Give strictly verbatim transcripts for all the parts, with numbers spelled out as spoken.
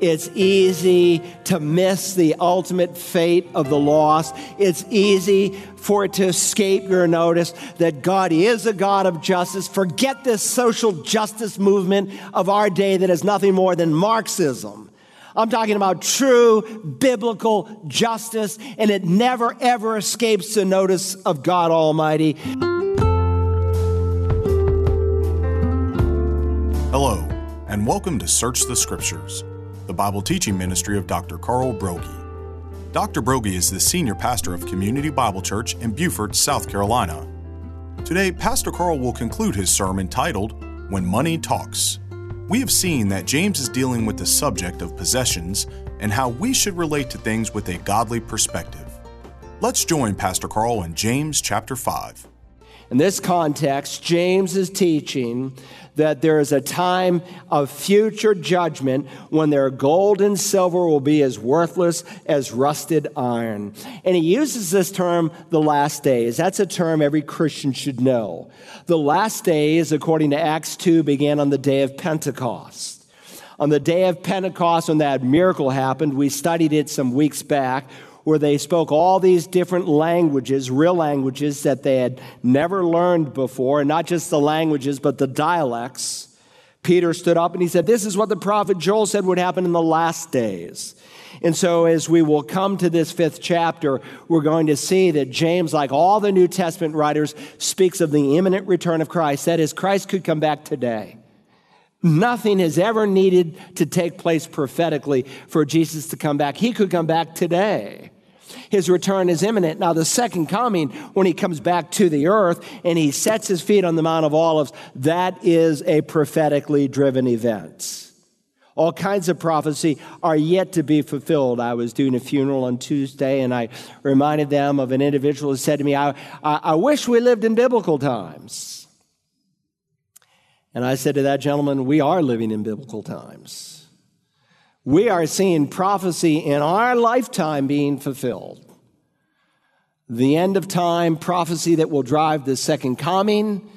It's easy to miss the ultimate fate of the lost. It's easy for it to escape your notice that God is a God of justice. Forget this social justice movement of our day that is nothing more than Marxism. I'm talking about true biblical justice, and it never, ever escapes the notice of God Almighty. Hello, and welcome to Search the Scriptures, the Bible teaching ministry of Doctor Carl Broggi. Doctor Broggi is the senior pastor of Community Bible Church in Beaufort, South Carolina. Today, Pastor Carl will conclude his sermon titled, When Money Talks. We have seen that James is dealing with the subject of possessions and how we should relate to things with a godly perspective. Let's join Pastor Carl in James chapter five. In this context, James is teaching that there is a time of future judgment when their gold and silver will be as worthless as rusted iron. And he uses this term, the last days. That's a term every Christian should know. The last days, according to Acts two, began on the day of Pentecost. On the day of Pentecost, when that miracle happened, we studied it some weeks back, where they spoke all these different languages, real languages that they had never learned before, and not just the languages, but the dialects. Peter stood up and he said, this is what the prophet Joel said would happen in the last days. And so as we will come to this fifth chapter, we're going to see that James, like all the New Testament writers, speaks of the imminent return of Christ. That is, Christ could come back today. Nothing has ever needed to take place prophetically for Jesus to come back. He could come back today. His return is imminent. Now, the second coming, when he comes back to the earth and he sets his feet on the Mount of Olives, that is a prophetically driven event. All kinds of prophecy are yet to be fulfilled. I was doing a funeral on Tuesday, and I reminded them of an individual who said to me, I, I, I wish we lived in biblical times. And I said to that gentleman, we are living in biblical times. We are seeing prophecy in our lifetime being fulfilled. The end of time prophecy that will drive the second coming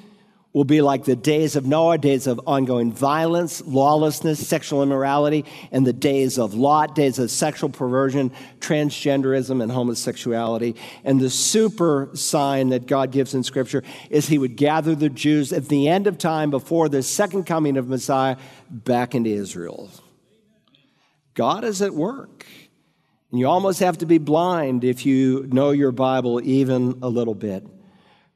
will be like the days of Noah, days of ongoing violence, lawlessness, sexual immorality, and the days of Lot, days of sexual perversion, transgenderism, and homosexuality. And the super sign that God gives in Scripture is he would gather the Jews at the end of time before the second coming of Messiah back into Israel. God is at work, and you almost have to be blind if you know your Bible even a little bit.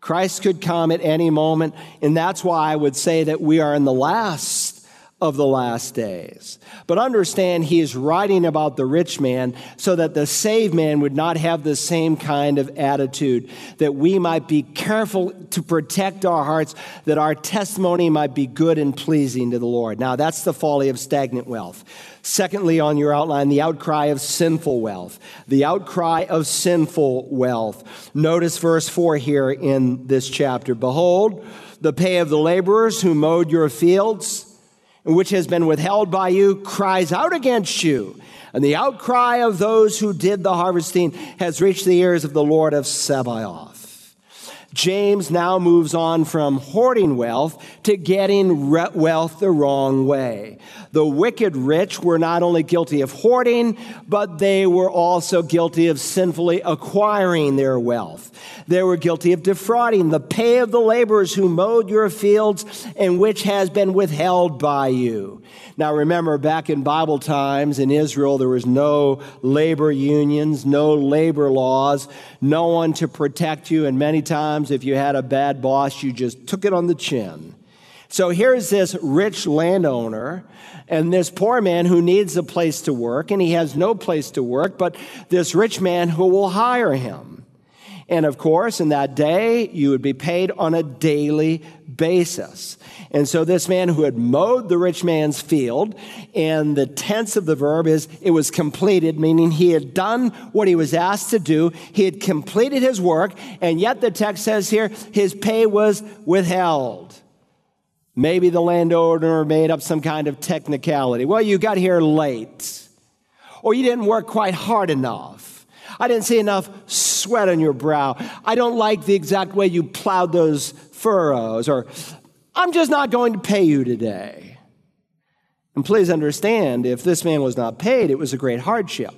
Christ could come at any moment, and that's why I would say that we are in the last of the last days. But understand, he is writing about the rich man so that the saved man would not have the same kind of attitude, that we might be careful to protect our hearts, that our testimony might be good and pleasing to the Lord. Now, that's the folly of stagnant wealth. Secondly, on your outline, the outcry of sinful wealth. The outcry of sinful wealth. Notice verse four here in this chapter. Behold, the pay of the laborers who mowed your fields, which has been withheld by you, cries out against you. And the outcry of those who did the harvesting has reached the ears of the Lord of Sabaoth. James now moves on from hoarding wealth to getting re- wealth the wrong way. The wicked rich were not only guilty of hoarding, but they were also guilty of sinfully acquiring their wealth. They were guilty of defrauding the pay of the laborers who mowed your fields and which has been withheld by you. Now remember, back in Bible times in Israel, there was no labor unions, no labor laws, no one to protect you, and many times if you had a bad boss, you just took it on the chin. So here's this rich landowner and this poor man who needs a place to work, and he has no place to work, but this rich man who will hire him. And of course, in that day, you would be paid on a daily basis. And so this man who had mowed the rich man's field, and the tense of the verb is it was completed, meaning he had done what he was asked to do. He had completed his work, and yet the text says here his pay was withheld. Maybe the landowner made up some kind of technicality. Well, you got here late, or you didn't work quite hard enough. I didn't see enough sweat on your brow. I don't like the exact way you plowed those furrows, or I'm just not going to pay you today. And please understand, if this man was not paid, it was a great hardship.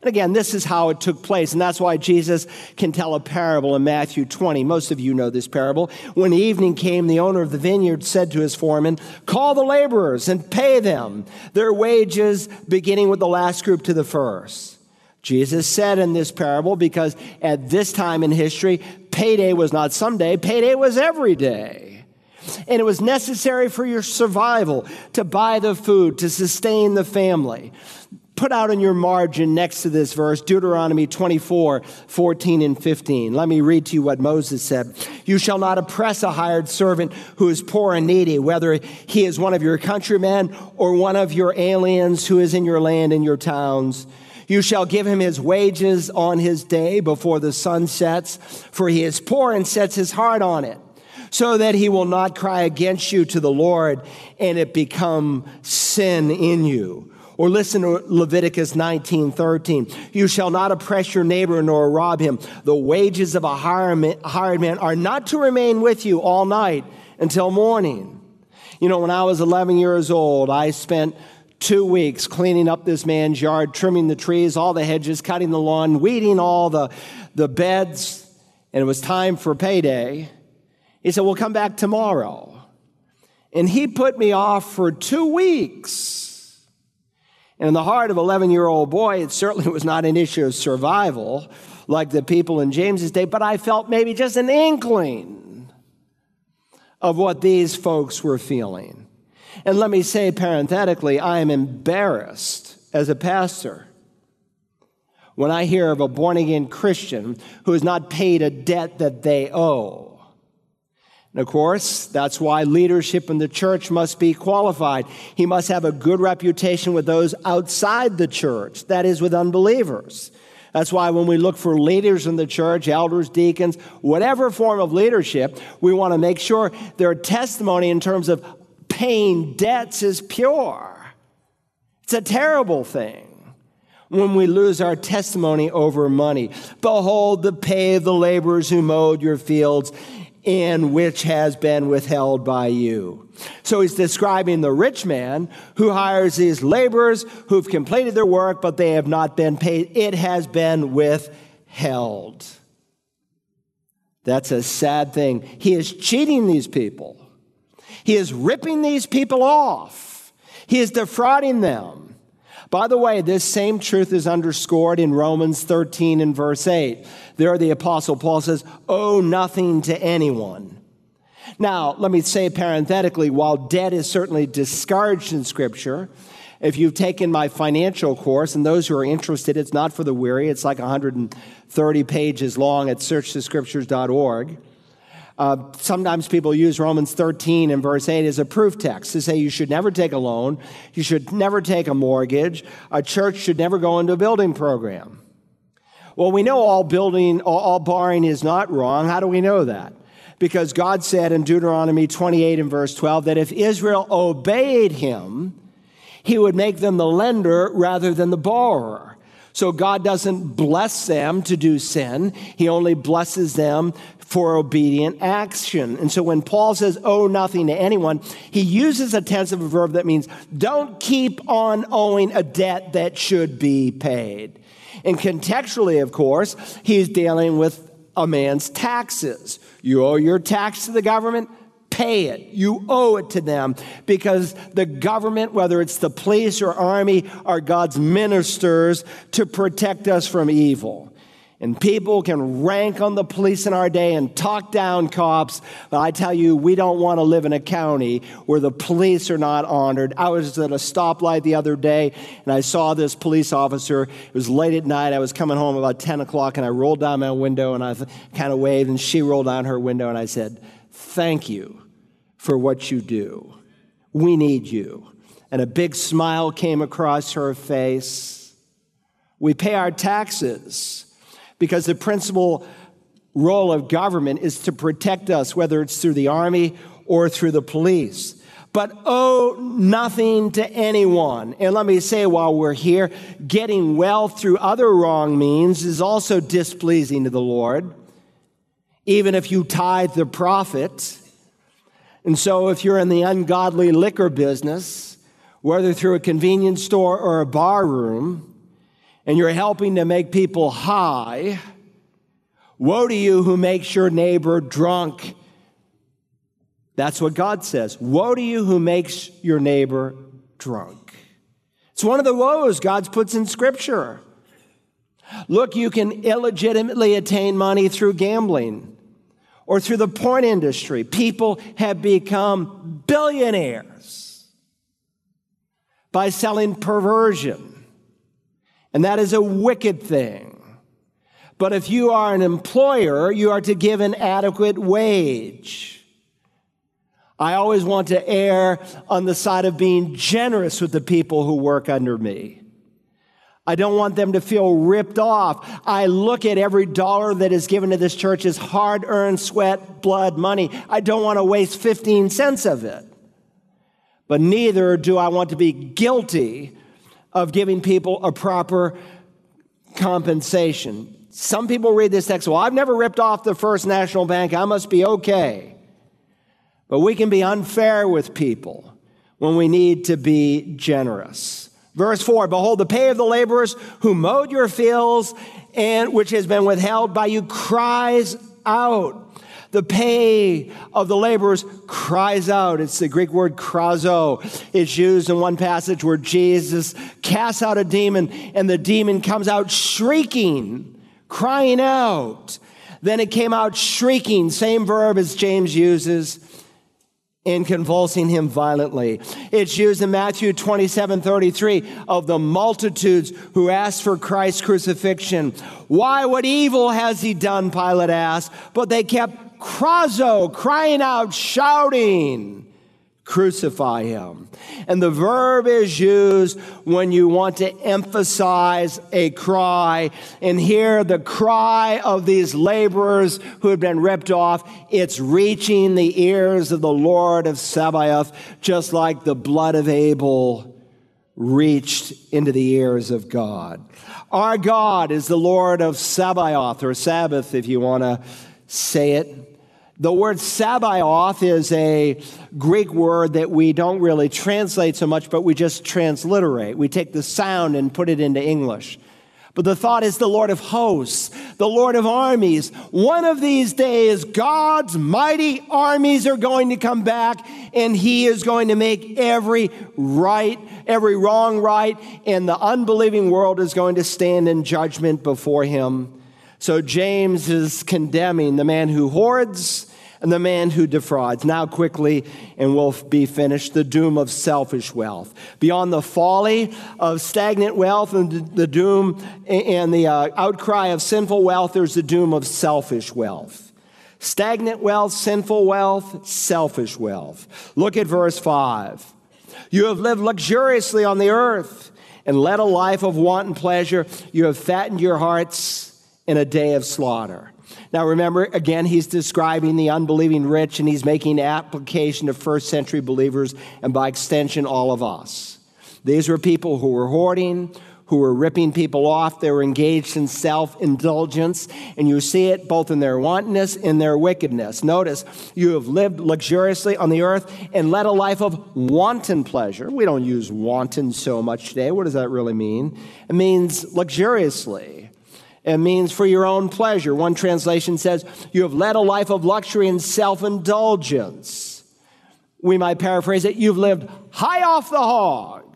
And again, this is how it took place, and that's why Jesus can tell a parable in Matthew twenty. Most of you know this parable. When evening came, the owner of the vineyard said to his foreman, "Call the laborers and pay them their wages, beginning with the last group to the first." Jesus said in this parable, because at this time in history, payday was not someday, payday was every day. And it was necessary for your survival to buy the food, to sustain the family. Put out in your margin next to this verse, Deuteronomy twenty-four, fourteen and fifteen. Let me read to you what Moses said. "You shall not oppress a hired servant who is poor and needy, whether he is one of your countrymen or one of your aliens who is in your land and your towns. You shall give him his wages on his day before the sun sets, for he is poor and sets his heart on it, so that he will not cry against you to the Lord and it become sin in you." Or listen to Leviticus nineteen thirteen. "You shall not oppress your neighbor nor rob him. The wages of a hired man are not to remain with you all night until morning." You know, when I was eleven years old, I spent two weeks cleaning up this man's yard, trimming the trees, all the hedges, cutting the lawn, weeding all the, the beds, and it was time for payday. He said, "We'll come back tomorrow." And he put me off for two weeks. And in the heart of an eleven-year-old boy, it certainly was not an issue of survival like the people in James's day, but I felt maybe just an inkling of what these folks were feeling. And let me say parenthetically, I am embarrassed as a pastor when I hear of a born-again Christian who has not paid a debt that they owe. And of course, that's why leadership in the church must be qualified. He must have a good reputation with those outside the church, that is, with unbelievers. That's why when we look for leaders in the church, elders, deacons, whatever form of leadership, we want to make sure their testimony in terms of paying debts is pure. It's a terrible thing when we lose our testimony over money. "Behold, the pay of the laborers who mowed your fields, in which has been withheld by you." So he's describing the rich man who hires these laborers who've completed their work, but they have not been paid. It has been withheld. That's a sad thing. He is cheating these people. He is ripping these people off. He is defrauding them. By the way, this same truth is underscored in Romans thirteen and verse eight. There the Apostle Paul says, "Owe nothing to anyone." Now, let me say parenthetically, while debt is certainly discouraged in Scripture, if you've taken my financial course, and those who are interested, it's not for the weary. It's like one hundred thirty pages long at search the scriptures dot org. Uh, sometimes people use Romans thirteen and verse eight as a proof text to say you should never take a loan, you should never take a mortgage, a church should never go into a building program. Well, we know all building, all, all borrowing is not wrong. How do we know that? Because God said in Deuteronomy twenty-eight and verse twelve that if Israel obeyed him, he would make them the lender rather than the borrower. So God doesn't bless them to do sin. He only blesses them for obedient action. And so when Paul says, "Owe nothing to anyone," he uses a tense of a verb that means don't keep on owing a debt that should be paid. And contextually, of course, he's dealing with a man's taxes. You owe your tax to the government, pay it. You owe it to them because the government, whether it's the police or army, are God's ministers to protect us from evil. And people can rank on the police in our day and talk down cops. But I tell you, we don't want to live in a county where the police are not honored. I was at a stoplight the other day, and I saw this police officer. It was late at night. I was coming home about ten o'clock, and I rolled down my window, and I kind of waved, and she rolled down her window, and I said, "Thank you for what you do. We need you." And a big smile came across her face. We pay our taxes, because the principal role of government is to protect us, whether it's through the army or through the police. But owe nothing to anyone. And let me say, while we're here, getting wealth through other wrong means is also displeasing to the Lord, even if you tithe the profit. And so if you're in the ungodly liquor business, whether through a convenience store or a bar room, and you're helping to make people high, woe to you who makes your neighbor drunk. That's what God says. Woe to you who makes your neighbor drunk. It's one of the woes God puts in Scripture. Look, you can illegitimately attain money through gambling or through the porn industry. People have become billionaires by selling perversion, and that is a wicked thing. But if you are an employer, you are to give an adequate wage. I always want to err on the side of being generous with the people who work under me. I don't want them to feel ripped off. I look at every dollar that is given to this church as hard-earned sweat, blood, money. I don't want to waste fifteen cents of it. But neither do I want to be guilty of giving people a proper compensation. Some people read this text, well, I've never ripped off the First National Bank. I must be okay. But we can be unfair with people when we need to be generous. Verse four, behold, the pay of the laborers who mowed your fields and which has been withheld by you cries out. The pay of the laborers cries out. It's the Greek word krazo. It's used in one passage where Jesus casts out a demon and the demon comes out shrieking, crying out. Then it came out shrieking, same verb as James uses, and convulsing him violently. It's used in Matthew twenty-seven thirty-three of the multitudes who asked for Christ's crucifixion. Why, what evil has he done, Pilate asked. But they kept krazo, crying out, shouting, crucify him. And the verb is used when you want to emphasize a cry. And here, the cry of these laborers who had been ripped off, it's reaching the ears of the Lord of Sabaoth, just like the blood of Abel reached into the ears of God. Our God is the Lord of Sabaoth, or Sabbath, if you want to say it. The word Sabaoth is a Greek word that we don't really translate so much, but we just transliterate. We take the sound and put it into English. But the thought is the Lord of hosts, the Lord of armies. One of these days, God's mighty armies are going to come back, and he is going to make every right, every wrong right, and the unbelieving world is going to stand in judgment before him. So James is condemning the man who hoards and the man who defrauds. Now quickly, and we'll be finished, the doom of selfish wealth. Beyond the folly of stagnant wealth and the doom and the uh, outcry of sinful wealth, there's the doom of selfish wealth. Stagnant wealth, sinful wealth, selfish wealth. Look at verse five. You have lived luxuriously on the earth and led a life of wanton pleasure. You have fattened your hearts in a day of slaughter. Now remember, again, he's describing the unbelieving rich, and he's making application to first century believers, and by extension, all of us. These were people who were hoarding, who were ripping people off. They were engaged in self-indulgence, and you see it both in their wantonness and their wickedness. Notice, you have lived luxuriously on the earth and led a life of wanton pleasure. We don't use wanton so much today. What does that really mean? It means luxuriously. It means for your own pleasure. One translation says, you have led a life of luxury and self-indulgence. We might paraphrase it, you've lived high off the hog.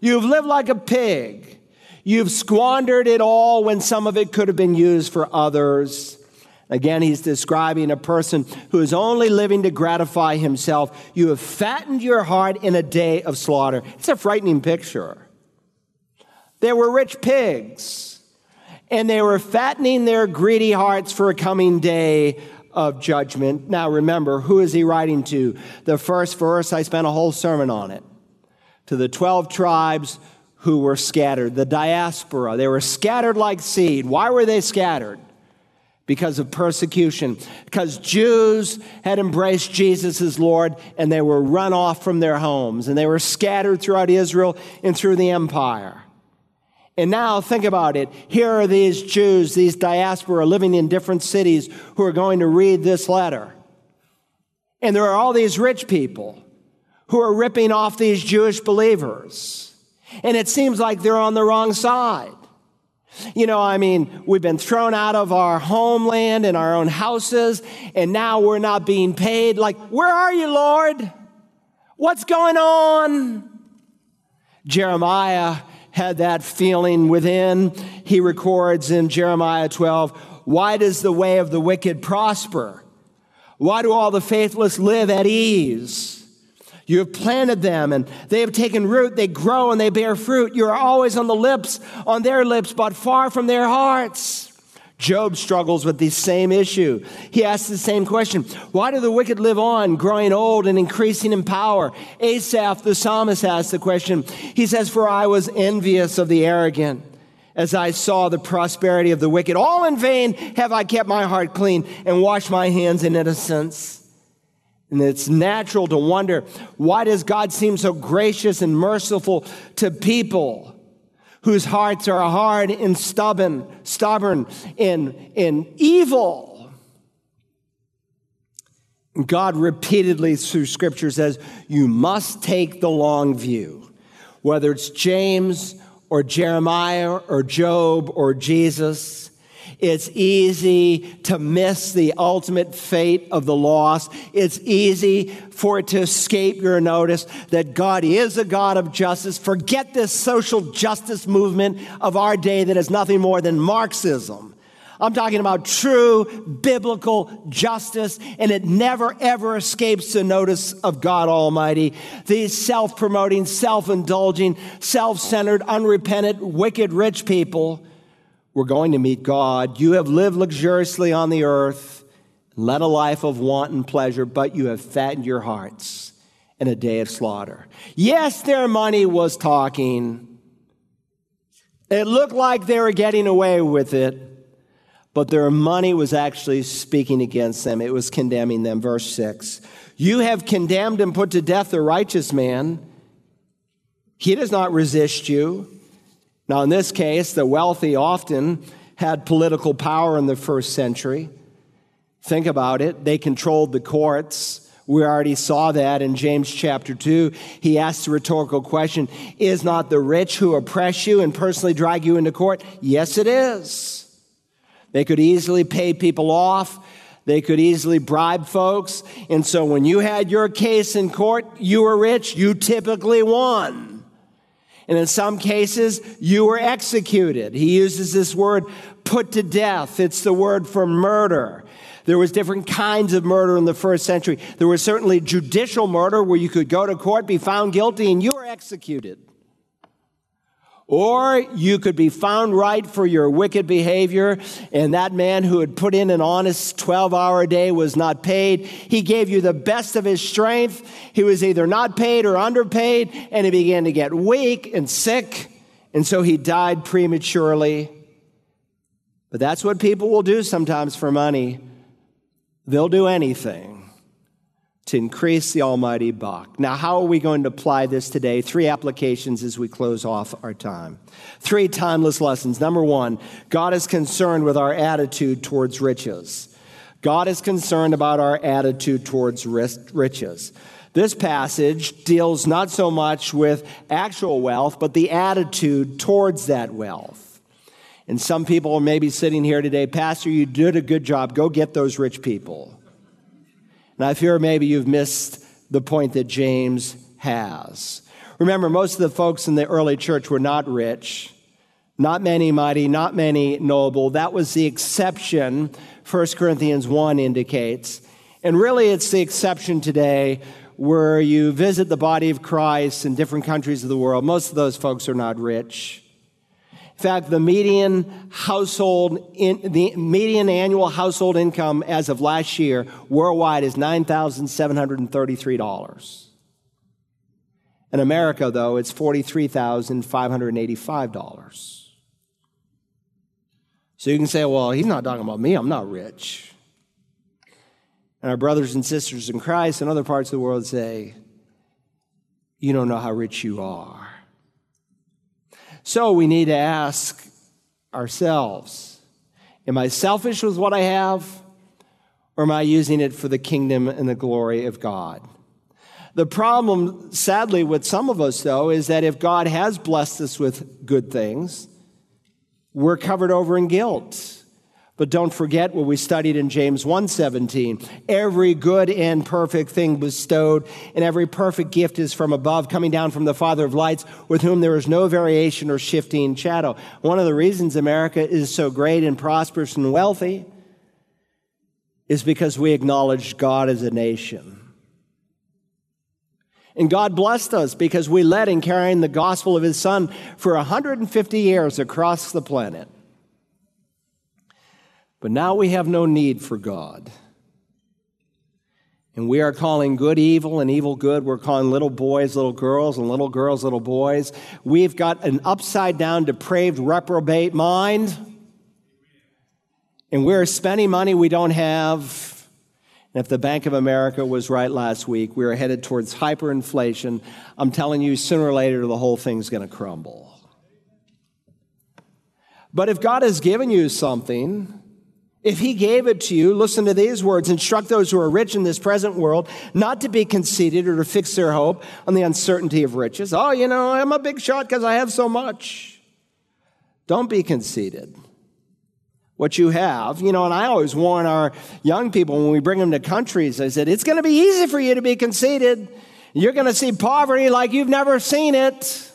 You've lived like a pig. You've squandered it all when some of it could have been used for others. Again, he's describing a person who is only living to gratify himself. You have fattened your heart in a day of slaughter. It's a frightening picture. They were rich pigs, and they were fattening their greedy hearts for a coming day of judgment. Now remember, who is he writing to? The first verse, I spent a whole sermon on it. To the twelve tribes who were scattered, the diaspora. They were scattered like seed. Why were they scattered? Because of persecution. Because Jews had embraced Jesus as Lord, and they were run off from their homes, and they were scattered throughout Israel and through the empire. And now think about it. Here are these Jews, these diaspora living in different cities who are going to read this letter. And there are all these rich people who are ripping off these Jewish believers. And it seems like they're on the wrong side. You know, I mean, we've been thrown out of our homeland and our own houses, and now we're not being paid. Like, where are you, Lord? What's going on? Jeremiah had that feeling within. He records in Jeremiah twelve, why does the way of the wicked prosper? Why do all the faithless live at ease? You have planted them, and they have taken root. They grow, and they bear fruit. You are always on the lips, on their lips, but far from their hearts. Job struggles with the same issue. He asks the same question. Why do the wicked live on, growing old and increasing in power? Asaph, the psalmist, asks the question. He says, for I was envious of the arrogant as I saw the prosperity of the wicked. All in vain have I kept my heart clean and washed my hands in innocence. And it's natural to wonder, why does God seem so gracious and merciful to people whose hearts are hard and stubborn, stubborn and, and evil? God repeatedly through Scripture says, you must take the long view. Whether it's James or Jeremiah or Job or Jesus, it's easy to miss the ultimate fate of the lost. It's easy for it to escape your notice that God is a God of justice. Forget this social justice movement of our day that is nothing more than Marxism. I'm talking about true biblical justice, and it never, ever escapes the notice of God Almighty. These self-promoting, self-indulging, self-centered, unrepentant, wicked, rich people, we're going to meet God. You have lived luxuriously on the earth, led a life of wanton pleasure, but you have fattened your hearts in a day of slaughter. Yes, their money was talking. It looked like they were getting away with it, but their money was actually speaking against them. It was condemning them. Verse six, you have condemned and put to death the righteous man. He does not resist you. Now, in this case, the wealthy often had political power in the first century. Think about it. They controlled the courts. We already saw that in James chapter two. He asked the rhetorical question, is not the rich who oppress you and personally drag you into court? Yes, it is. They could easily pay people off. They could easily bribe folks. And so when you had your case in court, you were rich, you typically won. And in some cases, you were executed. He uses this word, put to death. It's the word for murder. There was different kinds of murder in the first century. There was certainly judicial murder where you could go to court, be found guilty, and you were executed. Or you could be found right for your wicked behavior, and that man who had put in an honest twelve-hour day was not paid. He gave you the best of his strength. He was either not paid or underpaid, and he began to get weak and sick, and so he died prematurely. But that's what people will do sometimes for money. They'll do anything to increase the almighty buck. Now, how are we going to apply this today? Three applications as we close off our time. Three timeless lessons. Number one, God is concerned with our attitude towards riches. God is concerned about our attitude towards riches. This passage deals not so much with actual wealth, but the attitude towards that wealth. And some people are maybe sitting here today, Pastor, you did a good job. Go get those rich people. And I fear maybe you've missed the point that James has. Remember, most of the folks in the early church were not rich, not many mighty, not many noble. That was the exception, First Corinthians one indicates. And really, it's the exception today where you visit the body of Christ in different countries of the world. Most of those folks are not rich. In fact, the median household, in, the median annual household income as of last year worldwide is nine thousand seven hundred thirty-three dollars. In America, though, it's forty-three thousand five hundred eighty-five dollars. So you can say, well, he's not talking about me. I'm not rich. And our brothers and sisters in Christ in other parts of the world say, you don't know how rich you are. So we need to ask ourselves, am I selfish with what I have, or am I using it for the kingdom and the glory of God? The problem, sadly, with some of us, though, is that if God has blessed us with good things, we're covered over in guilt. But don't forget what we studied in James one seventeen. Every good and perfect thing bestowed, and every perfect gift is from above, coming down from the Father of lights, with whom there is no variation or shifting shadow. One of the reasons America is so great and prosperous and wealthy is because we acknowledge God as a nation. And God blessed us because we led in carrying the gospel of His Son for one hundred fifty years across the planet. But now we have no need for God. And we are calling good evil and evil good. We're calling little boys little girls and little girls little boys. We've got an upside-down, depraved, reprobate mind. And we're spending money we don't have. And if the Bank of America was right last week, we are headed towards hyperinflation. I'm telling you, sooner or later, the whole thing's going to crumble. But if God has given you something, if He gave it to you, listen to these words, instruct those who are rich in this present world not to be conceited or to fix their hope on the uncertainty of riches. Oh, you know, I'm a big shot because I have so much. Don't be conceited. What you have, you know, and I always warn our young people when we bring them to countries, I said, it's going to be easy for you to be conceited. You're going to see poverty like you've never seen it.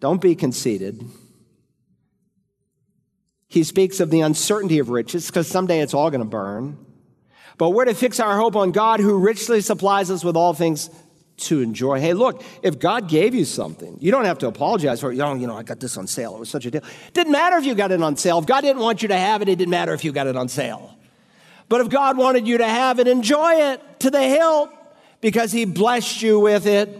Don't be conceited. He speaks of the uncertainty of riches because someday it's all going to burn. But we're to fix our hope on God who richly supplies us with all things to enjoy. Hey, look, if God gave you something, you don't have to apologize for it. Oh, you know, I got this on sale. It was such a deal. Didn't matter if you got it on sale. If God didn't want you to have it, it didn't matter if you got it on sale. But if God wanted you to have it, enjoy it to the hilt because He blessed you with it.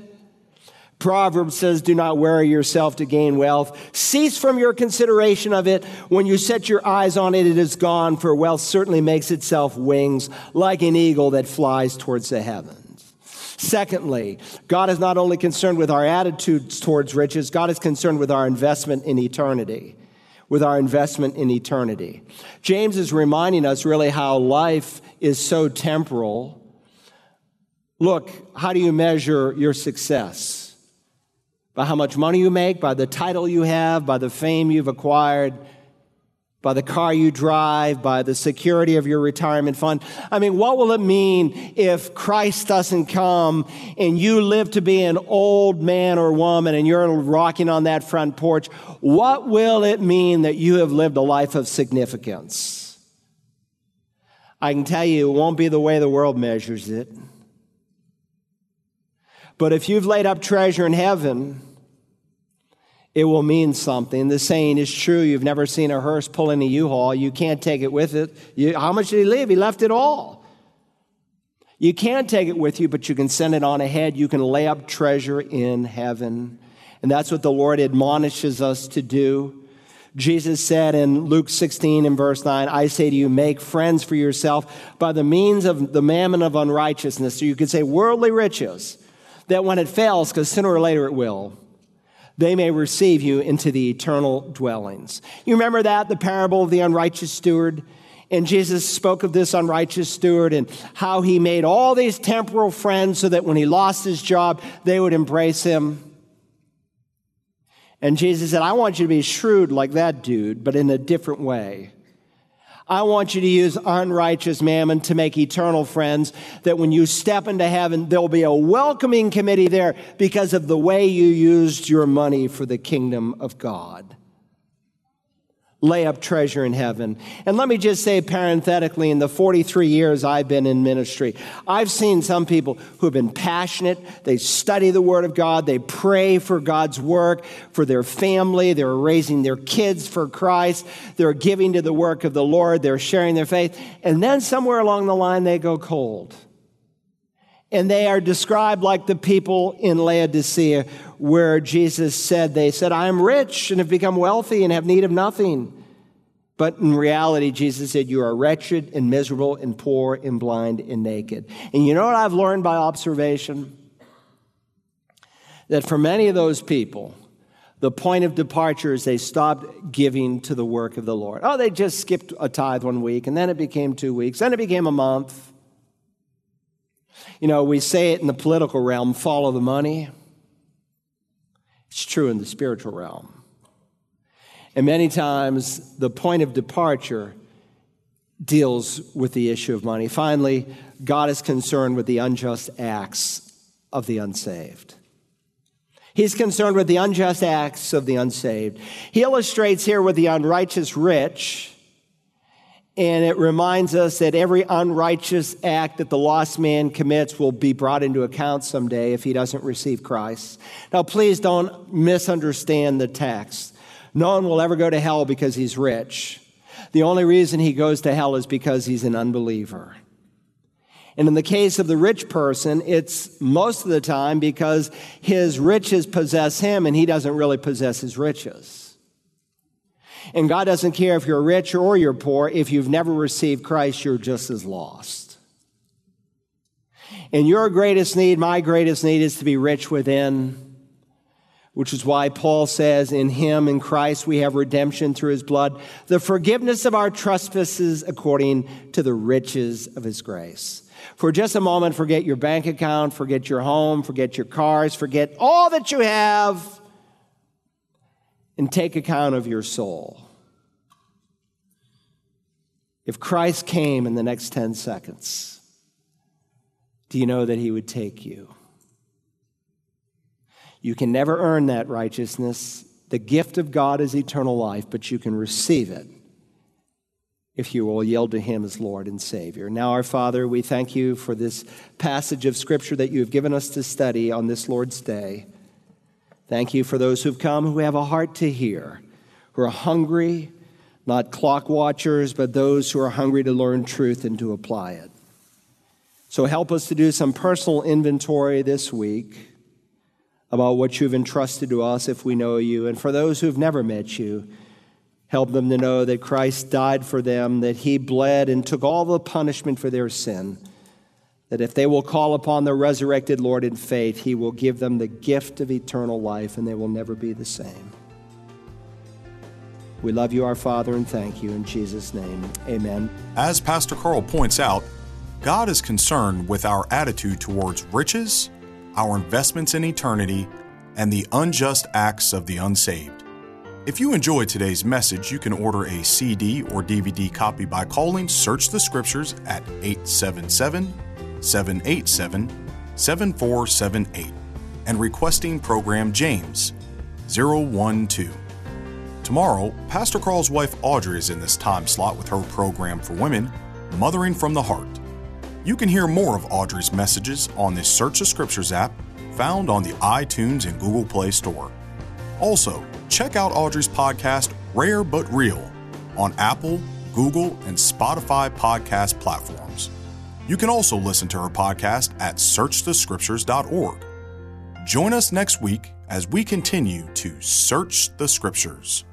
Proverbs says, do not weary yourself to gain wealth. Cease from your consideration of it. When you set your eyes on it, it is gone, for wealth certainly makes itself wings like an eagle that flies towards the heavens. Secondly, God is not only concerned with our attitudes towards riches, God is concerned with our investment in eternity, with our investment in eternity. James is reminding us really how life is so temporal. Look, how do you measure your success? By how much money you make, by the title you have, by the fame you've acquired, by the car you drive, by the security of your retirement fund. I mean, what will it mean if Christ doesn't come and you live to be an old man or woman and you're rocking on that front porch? What will it mean that you have lived a life of significance? I can tell you it won't be the way the world measures it. But if you've laid up treasure in heaven, it will mean something. The saying is true. You've never seen a hearse pull in a U-Haul. You can't take it with it. You, how much did he leave? He left it all. You can't take it with you, but you can send it on ahead. You can lay up treasure in heaven. And that's what the Lord admonishes us to do. Jesus said in Luke sixteen and verse nine, I say to you, make friends for yourself by the means of the mammon of unrighteousness. So you could say worldly riches, that when it fails, because sooner or later it will, they may receive you into the eternal dwellings. You remember that, the parable of the unrighteous steward? And Jesus spoke of this unrighteous steward and how he made all these temporal friends so that when he lost his job, they would embrace him. And Jesus said, I want you to be shrewd like that dude, but in a different way. I want you to use unrighteous mammon to make eternal friends, that when you step into heaven, there'll be a welcoming committee there because of the way you used your money for the kingdom of God. Lay up treasure in heaven. And let me just say parenthetically, in the forty-three years I've been in ministry, I've seen some people who've been passionate. They study the Word of God. They pray for God's work, for their family. They're raising their kids for Christ. They're giving to the work of the Lord. They're sharing their faith. And then somewhere along the line, they go cold. And they are described like the people in Laodicea where Jesus said, they said, I am rich and have become wealthy and have need of nothing. But in reality, Jesus said, you are wretched and miserable and poor and blind and naked. And you know what I've learned by observation? That for many of those people, the point of departure is they stopped giving to the work of the Lord. Oh, they just skipped a tithe one week, and then it became two weeks, then it became a month. You know, we say it in the political realm, follow the money. It's true in the spiritual realm. And many times, the point of departure deals with the issue of money. Finally, God is concerned with the unjust acts of the unsaved. He's concerned with the unjust acts of the unsaved. He illustrates here with the unrighteous rich, and it reminds us that every unrighteous act that the lost man commits will be brought into account someday if he doesn't receive Christ. Now, please don't misunderstand the text. No one will ever go to hell because he's rich. The only reason he goes to hell is because he's an unbeliever. And in the case of the rich person, it's most of the time because his riches possess him and he doesn't really possess his riches. And God doesn't care if you're rich or you're poor. If you've never received Christ, you're just as lost. And your greatest need, my greatest need, is to be rich within, which is why Paul says, in him, in Christ, we have redemption through his blood, the forgiveness of our trespasses according to the riches of his grace. For just a moment, forget your bank account, forget your home, forget your cars, forget all that you have, and take account of your soul. If Christ came in the next ten seconds, do you know that he would take you? You can never earn that righteousness. The gift of God is eternal life, but you can receive it if you will yield to him as Lord and Savior. Now, our Father, we thank you for this passage of Scripture that you have given us to study on this Lord's Day. Thank you for those who've come who have a heart to hear, who are hungry, not clock watchers, but those who are hungry to learn truth and to apply it. So help us to do some personal inventory this week about what you've entrusted to us if we know you. And for those who've never met you, help them to know that Christ died for them, that he bled and took all the punishment for their sin, that if they will call upon the resurrected Lord in faith, he will give them the gift of eternal life and they will never be the same. We love you, our Father, and thank you in Jesus' name. Amen. As Pastor Carl points out, God is concerned with our attitude towards riches, our investments in eternity, and the unjust acts of the unsaved. If you enjoyed today's message, you can order a C D or D V D copy by calling Search the Scriptures at eight seven seven, seven eight seven, seven four seven eight and requesting program James zero one two. Tomorrow, Pastor Carl's wife Audrey is in this time slot with her program for women, Mothering from the Heart. You can hear more of Audrey's messages on the Search the Scriptures app found on the iTunes and Google Play Store. Also, check out Audrey's podcast, Rare But Real, on Apple, Google, and Spotify podcast platforms. You can also listen to her podcast at search the scriptures dot org. Join us next week as we continue to Search the Scriptures.